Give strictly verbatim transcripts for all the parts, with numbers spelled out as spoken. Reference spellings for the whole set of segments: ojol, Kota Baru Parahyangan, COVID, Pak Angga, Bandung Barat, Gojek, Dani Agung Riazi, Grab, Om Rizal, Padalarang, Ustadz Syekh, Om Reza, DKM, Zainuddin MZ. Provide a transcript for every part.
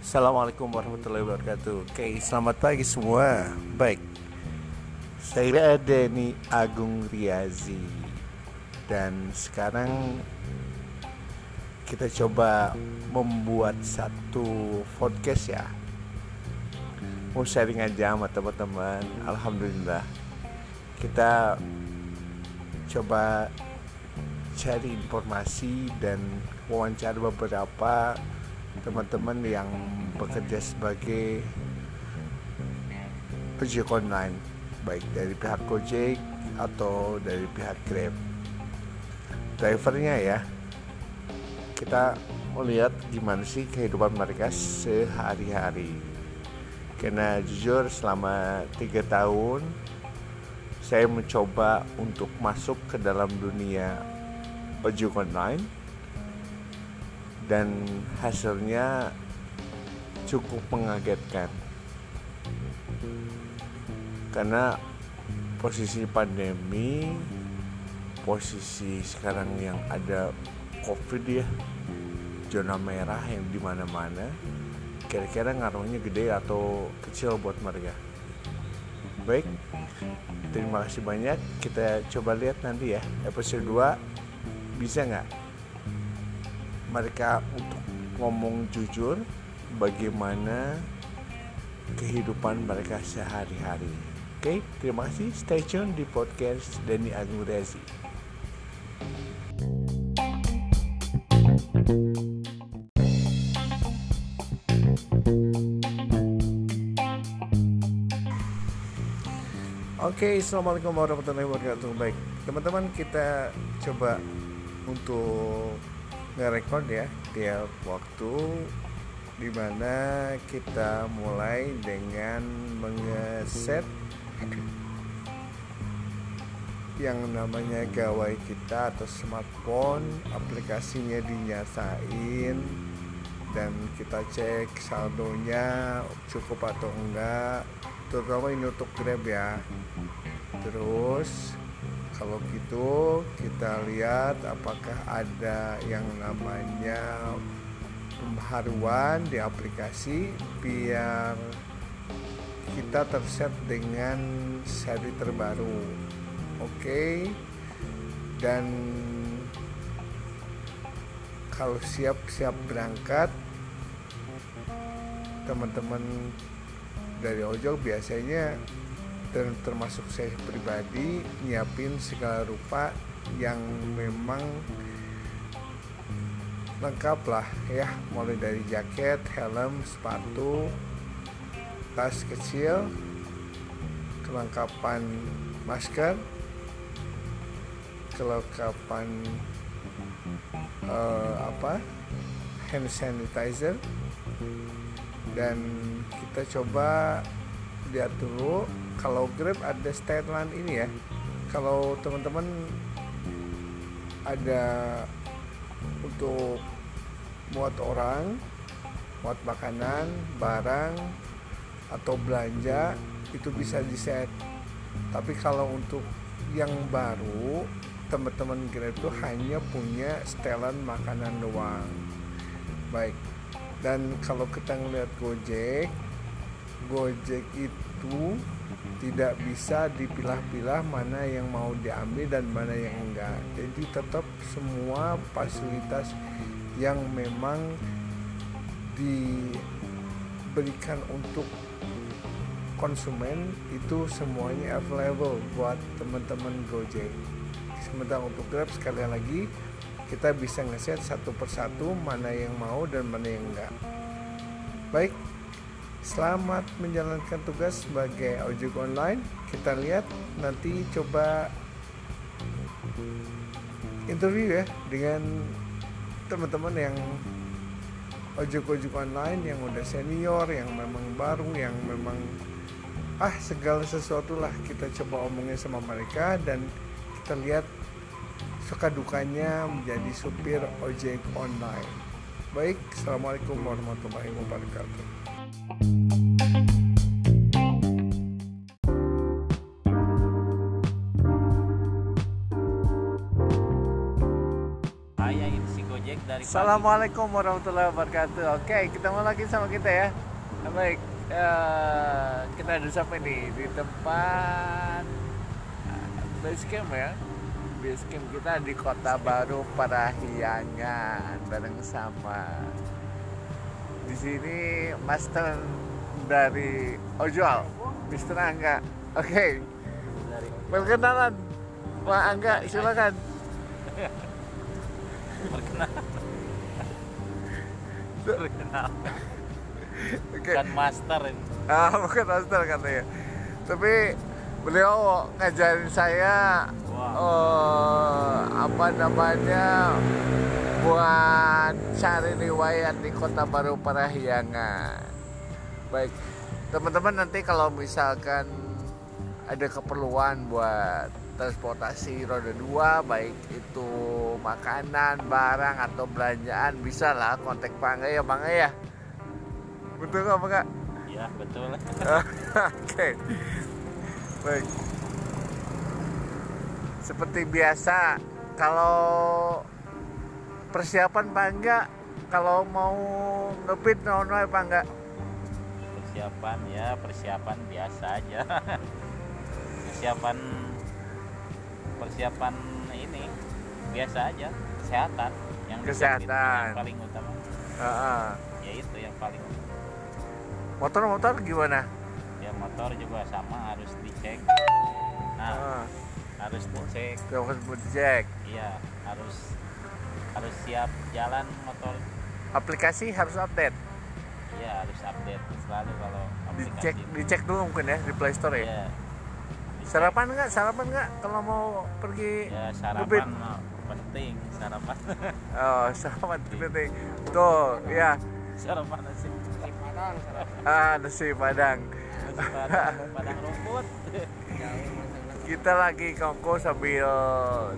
Assalamualaikum warahmatullahi wabarakatuh. Oke, selamat pagi semua. Baik, saya Dani Agung Riazi. Dan sekarang kita coba membuat satu podcast ya. Mau sharing aja sama teman-teman. Alhamdulillah, kita coba cari informasi dan wawancara beberapa teman-teman yang bekerja sebagai ojek online, baik dari pihak Gojek atau dari pihak Grab drivernya ya. Kita melihat gimana sih kehidupan mereka sehari-hari, karena jujur selama tiga tahun saya mencoba untuk masuk ke dalam dunia ojek online dan hasilnya cukup mengagetkan, karena posisi pandemi, posisi sekarang yang ada COVID ya, zona merah yang di mana-mana, kira-kira ngaruhnya gede atau kecil buat mereka. Baik, terima kasih banyak. Kita coba lihat nanti ya, episode dua bisa nggak mereka untuk ngomong jujur bagaimana kehidupan mereka sehari-hari. Oke, terima kasih. Stay tune di podcast Dani Agung Riazi. Oke, assalamualaikum warahmatullahi wabarakatuh. Baik, teman-teman, kita coba untuk nge-record ya tiap waktu, dimana kita mulai dengan mengeset yang namanya gawai kita atau smartphone, aplikasinya dinyatain dan kita cek saldonya cukup atau enggak, terutama ini untuk Grab ya. Terus kalau gitu kita lihat apakah ada yang namanya pembaharuan di aplikasi biar kita terset dengan seri terbaru. Oke, dan kalau siap-siap berangkat teman-teman dari ojol, biasanya dan termasuk saya pribadi nyiapin segala rupa yang memang lengkap lah ya, mulai dari jaket, helm, sepatu, tas kecil, kelengkapan masker, kelengkapan uh, apa hand sanitizer, dan kita coba lihat dulu. Kalau Grab ada Stateland ini ya, kalau teman-teman ada untuk muat orang, muat makanan, barang atau belanja itu bisa di set. Tapi kalau untuk yang baru, teman-teman Grab itu hanya punya Stateland makanan doang. Baik, dan kalau kita ngelihat Gojek, Gojek itu tidak bisa dipilah-pilah mana yang mau diambil dan mana yang enggak. Jadi tetap semua fasilitas yang memang diberikan untuk konsumen itu semuanya available buat teman-teman Gojek. Sementara untuk Grab sekali lagi kita bisa ngeset satu persatu mana yang mau dan mana yang enggak. Baik, selamat menjalankan tugas sebagai ojek online. Kita lihat nanti coba interview ya dengan teman-teman yang ojek-ojek online yang udah senior, yang memang baru, yang memang ah segala sesuatu lah kita coba omongin sama mereka, dan kita lihat suka dukanya menjadi supir ojek online. Baik, assalamualaikum warahmatullahi wabarakatuh. dari Assalamualaikum warahmatullahi wabarakatuh. Oke, kita mau lagi sama kita ya. Baik, uh, kita ada sampai nih di tempat base camp ya. Base camp kita di Kota Baru Parahyangan bareng sama. Di sini master dari ojol, mister Angga. Oke. Okay. Perkenalan, Pak Angga, silakan. Perkenalan. Perkenalan. Okay. Dan master ini. Ah, bukan master katanya. Tapi beliau ngajarin saya wow. uh, apa namanya buat cari riwayat di Kota Baru Parahyangan. Baik, teman-teman nanti kalau misalkan ada keperluan buat transportasi roda dua, baik itu makanan, barang, atau belanjaan, bisa lah kontak Pak Angga ya, Pak Angga ya? Betul nggak, Pak Angga? Iya, betul. Oke, baik. Seperti biasa, kalau persiapan Pak Angga, kalau mau ngebit, nonton Pak Angga? Persiapan ya, persiapan biasa aja. Persiapan persiapan ini biasa aja, kesehatan yang kesehatan yang paling utama. Uh-uh. Ya itu yang paling utama. Motor-motor gimana? Ya motor juga sama, harus dicek. Nah, uh. harus dicek. Harus dicek. Iya, harus harus siap jalan motor. Aplikasi harus update. Iya, harus update selalu kalau aplikasi. Dicek, itu. dicek dulu mungkin ya di Play Store ya. Iya. Sarapan nggak? Sarapan nggak? Kalau mau pergi ya, sarapan ngebit? Penting, sarapan. Oh, sarapan penting. Tuh, ya. Sarapan nasi Padang. Sarapan. Ah, nasi Padang. Nasi Padang, Padang rumput. Kita lagi kongko sambil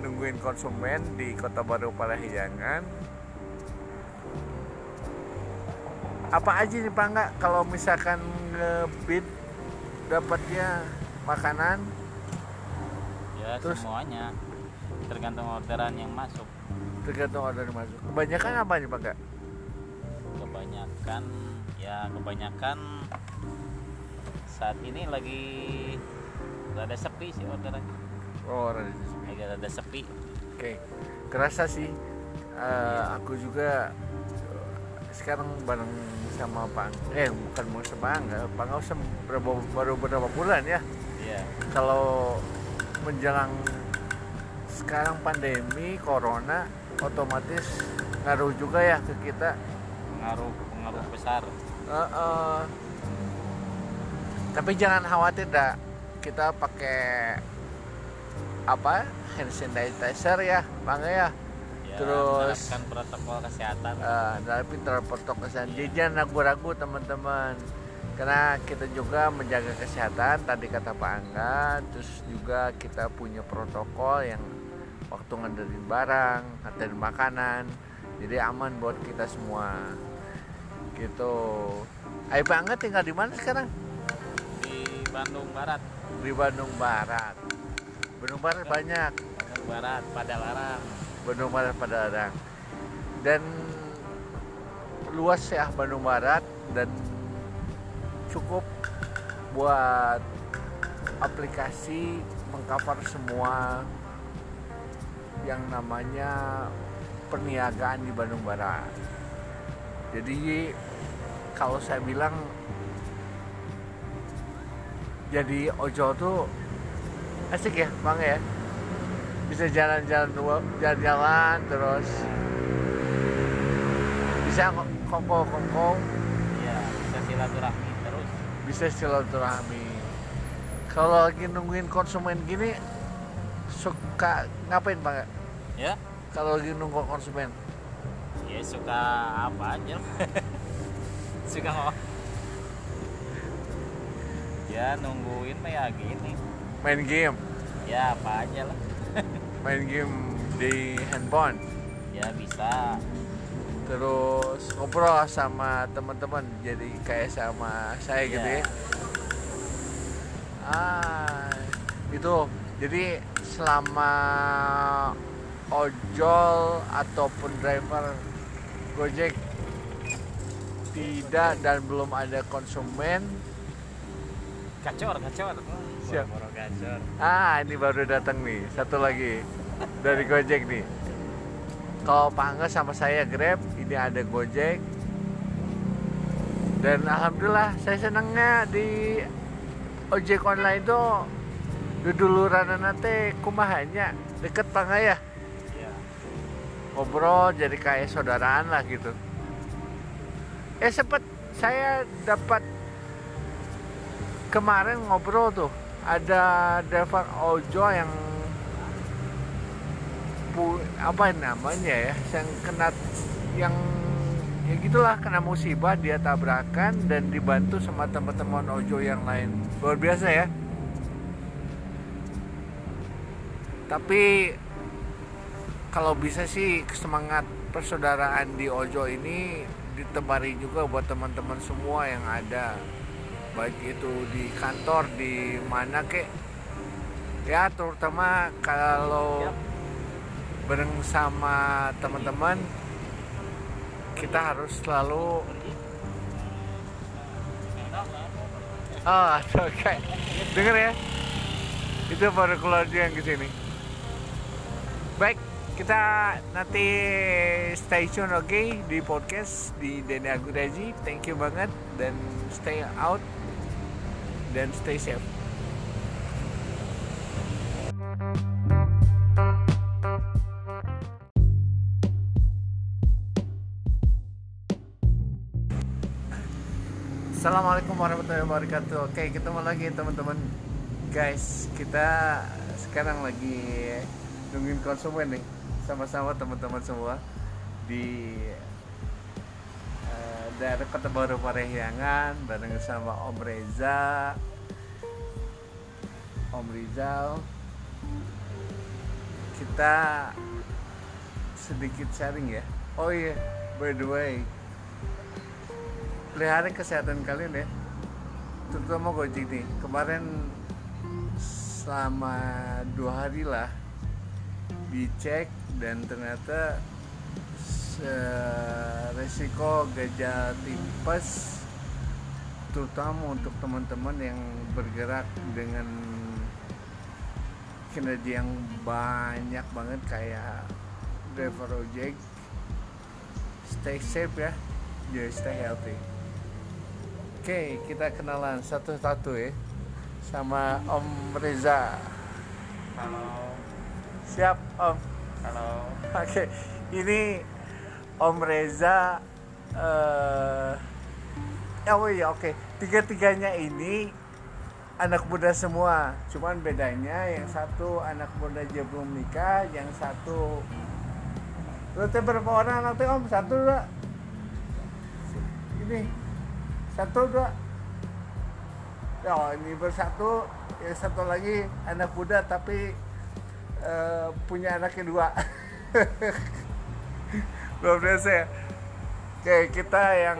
nungguin konsumen di Kota Baru Parahyangan. Apa aja nih Pak Angga kalau misalkan ngebit dapatnya? Makanan ya, terus semuanya tergantung orderan yang masuk tergantung orderan yang masuk kebanyakan apa nih Pak Kak? Kebanyakan ya kebanyakan saat ini lagi rada sepi sih orderan. Oh, rada sepi. Lagi rada sepi. Oke, kerasa sih. Uh, aku juga sekarang bareng sama Pak eh bukan mau sama Angga, Pak Angga baru beberapa bulan ya. Yeah. Kalau menjelang sekarang pandemi corona otomatis ngaruh juga ya ke kita, ngaruh pengaruh besar. Uh, uh. Tapi jangan khawatir dah, kita pakai apa hand sanitizer ya Bang ya. Ya, terus kan protokol kesehatan. Uh, tapi protokol kesehatan. Yeah. Jangan ragu-ragu teman-teman. Karena kita juga menjaga kesehatan, tadi kata Pak Angga, terus juga kita punya protokol yang waktu ngandelin barang, ngandelin makanan, jadi aman buat kita semua. Gitu. Ayo Pak Angga tinggal di mana sekarang? Di Bandung Barat. Di Bandung Barat. Bandung Barat banyak. Bandung Barat, Padalarang. Bandung Barat, Padalarang. Dan luas ya Bandung Barat dan cukup buat aplikasi meng-cover semua yang namanya perniagaan di Bandung Barat. Jadi kalau saya bilang jadi ojol tuh asik ya Bang ya, bisa jalan-jalan jalan-jalan terus bisa kongko-kongko ya, bisa silaturahmi. Bisa silaturahmi. Kalau lagi nungguin konsumen gini suka ngapain Pak? Ya? Kalau lagi nunggu konsumen? Ya suka apa aja. Suka apa? Ya nungguin kayak gini. Main game? Ya apa aja lah. Main game di handphone? Ya bisa. Terus ngobrol sama teman-teman, jadi kayak sama saya yeah. Gitu ya. Ah, itu jadi selama ojol ataupun driver Gojek tidak dan belum ada konsumen. Gacor, gacor. Siap. Ah, ini baru datang nih, satu lagi dari Gojek nih. Kalau Pak Angga sama saya Grab, ini ada Gojek. Dan alhamdulillah saya senangnya di ojek online itu duduluran nate kumahanya deket Pak Angga ya. Ngobrol jadi kayak saudaraan lah gitu. Eh sempet saya dapat kemarin ngobrol tuh ada driver ojol yang pu, apa namanya ya, yang kena yang ya gitulah kena musibah, dia tabrakan dan dibantu sama teman-teman ojol yang lain. Luar biasa ya. Tapi kalau bisa sih semangat persaudaraan di ojol ini ditemari juga buat teman-teman semua yang ada, baik itu di kantor di mana kek ya, terutama kalau bareng sama teman-teman kita harus selalu oh oke okay. Dengar ya, itu baru keluarga yang kesini. Baik, kita nanti stay tune oke okay, di podcast di Dani Agung Riazi. Thank you banget dan stay out dan stay safe. Assalamualaikum warahmatullahi wabarakatuh. Oke, okay, ketemu lagi teman-teman. Guys, kita sekarang lagi nungguin konsumen nih. Sama-sama teman-teman semua di uh, daerah Kota Baru Parahyangan bareng sama Om Reza, Om Rizal. Kita sedikit sharing ya. Oh iya, yeah. By the way, pelihara kesehatan kalian ya, terutama Gojek nih. Kemarin selama dua hari lah dicek dan ternyata resiko gejala tipes terutama untuk teman-teman yang bergerak dengan kinerja yang banyak banget kayak driver ojek. Stay safe ya, jadi stay healthy. Oke, kita kenalan satu-satu ya sama Om Reza. Halo. Siap Om. Halo. Oke, ini Om Reza. Uh, oh iya oke, tiga-tiganya ini anak muda semua. Cuman bedanya yang satu anak muda aja belum nikah, yang satu. Berarti berapa orang nanti Om? Satu dua. Ini satu dua. Oh ini bersatu. Ya satu lagi anak muda tapi Uh, punya anak kedua. Luar biasa ya. Oke, kita yang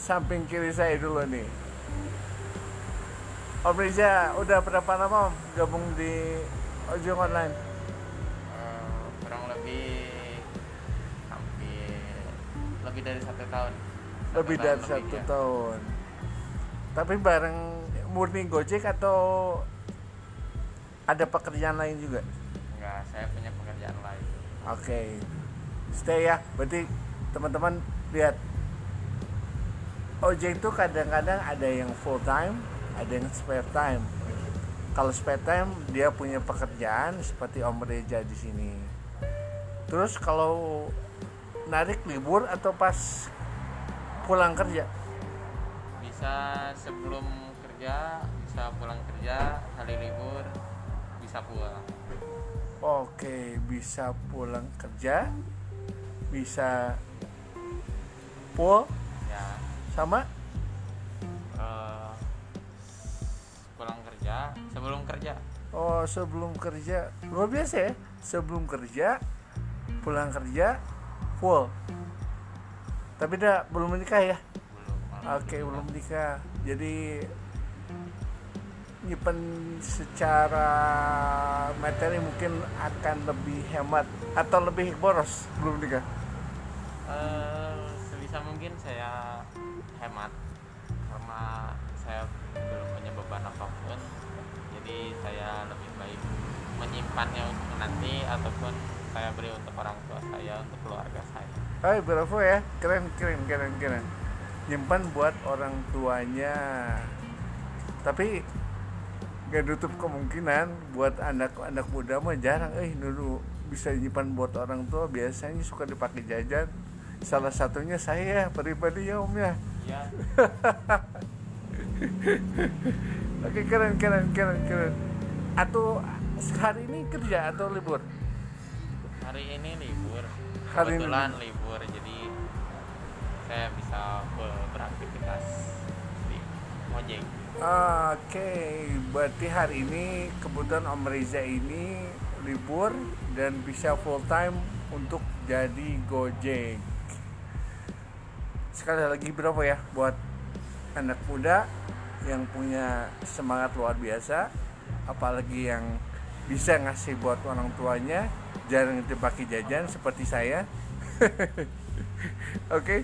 samping kiri saya dulu nih. Om Reza, udah berapa lama Om gabung di ojol online? Uh, kurang lebih hampir lebih dari satu tahun. Satu lebih tahun dari satu ya. tahun. Tapi bareng murni Gojek atau ada pekerjaan lain juga? Enggak, saya punya pekerjaan lain. Oke, okay. Stay ya. Berarti teman-teman lihat ojek itu kadang-kadang ada yang full time, ada yang spare time. Kalau spare time dia punya pekerjaan seperti Om Reza di sini. Terus kalau narik libur atau pas pulang kerja? Bisa sebelum kerja, bisa pulang kerja, hari libur. Bisa pulang. Oke, bisa pulang kerja, bisa pull, ya. Sama uh, pulang kerja, sebelum kerja. Oh, sebelum kerja, luar biasa ya. Sebelum kerja, pulang kerja, pull. Tapi dah belum menikah ya? Belum. Oke, belum menikah. Jadi nyimpen secara materi mungkin akan lebih hemat atau lebih boros belum nikah? uh, sebisa mungkin saya hemat karena saya belum punya beban apapun, jadi saya lebih baik menyimpannya untuk nanti ataupun saya beri untuk orang tua saya, untuk keluarga saya. Oh, bravo ya, keren keren keren keren. Nyimpan buat orang tuanya, tapi gak tutup kemungkinan buat anak-anak muda mah jarang eh dulu bisa nyimpan buat orang tua, biasanya suka dipakai jajan. Salah satunya saya pribadi ya Om ya. Iya. Oke, keren keren keren keren. Atau hari ini kerja atau libur? Hari ini libur. Hari kebetulan ini libur, jadi saya bisa beraktivitas di Gojek. Oke, okay. Berarti hari ini kebetulan Om Reza ini libur dan bisa full time untuk jadi Gojek. Sekali lagi berapa ya buat anak muda yang punya semangat luar biasa, apalagi yang bisa ngasih buat orang tuanya, jarang dipakai jajan seperti saya. Oke, okay.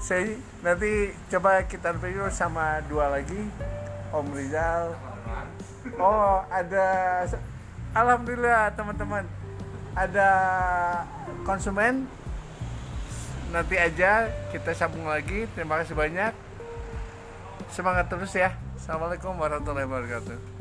Saya nanti coba kita review sama dua lagi Om Rizal. Oh ada, alhamdulillah teman-teman, ada konsumen. Nanti aja kita sambung lagi. Terima kasih banyak. Semangat terus ya. Assalamualaikum warahmatullahi wabarakatuh.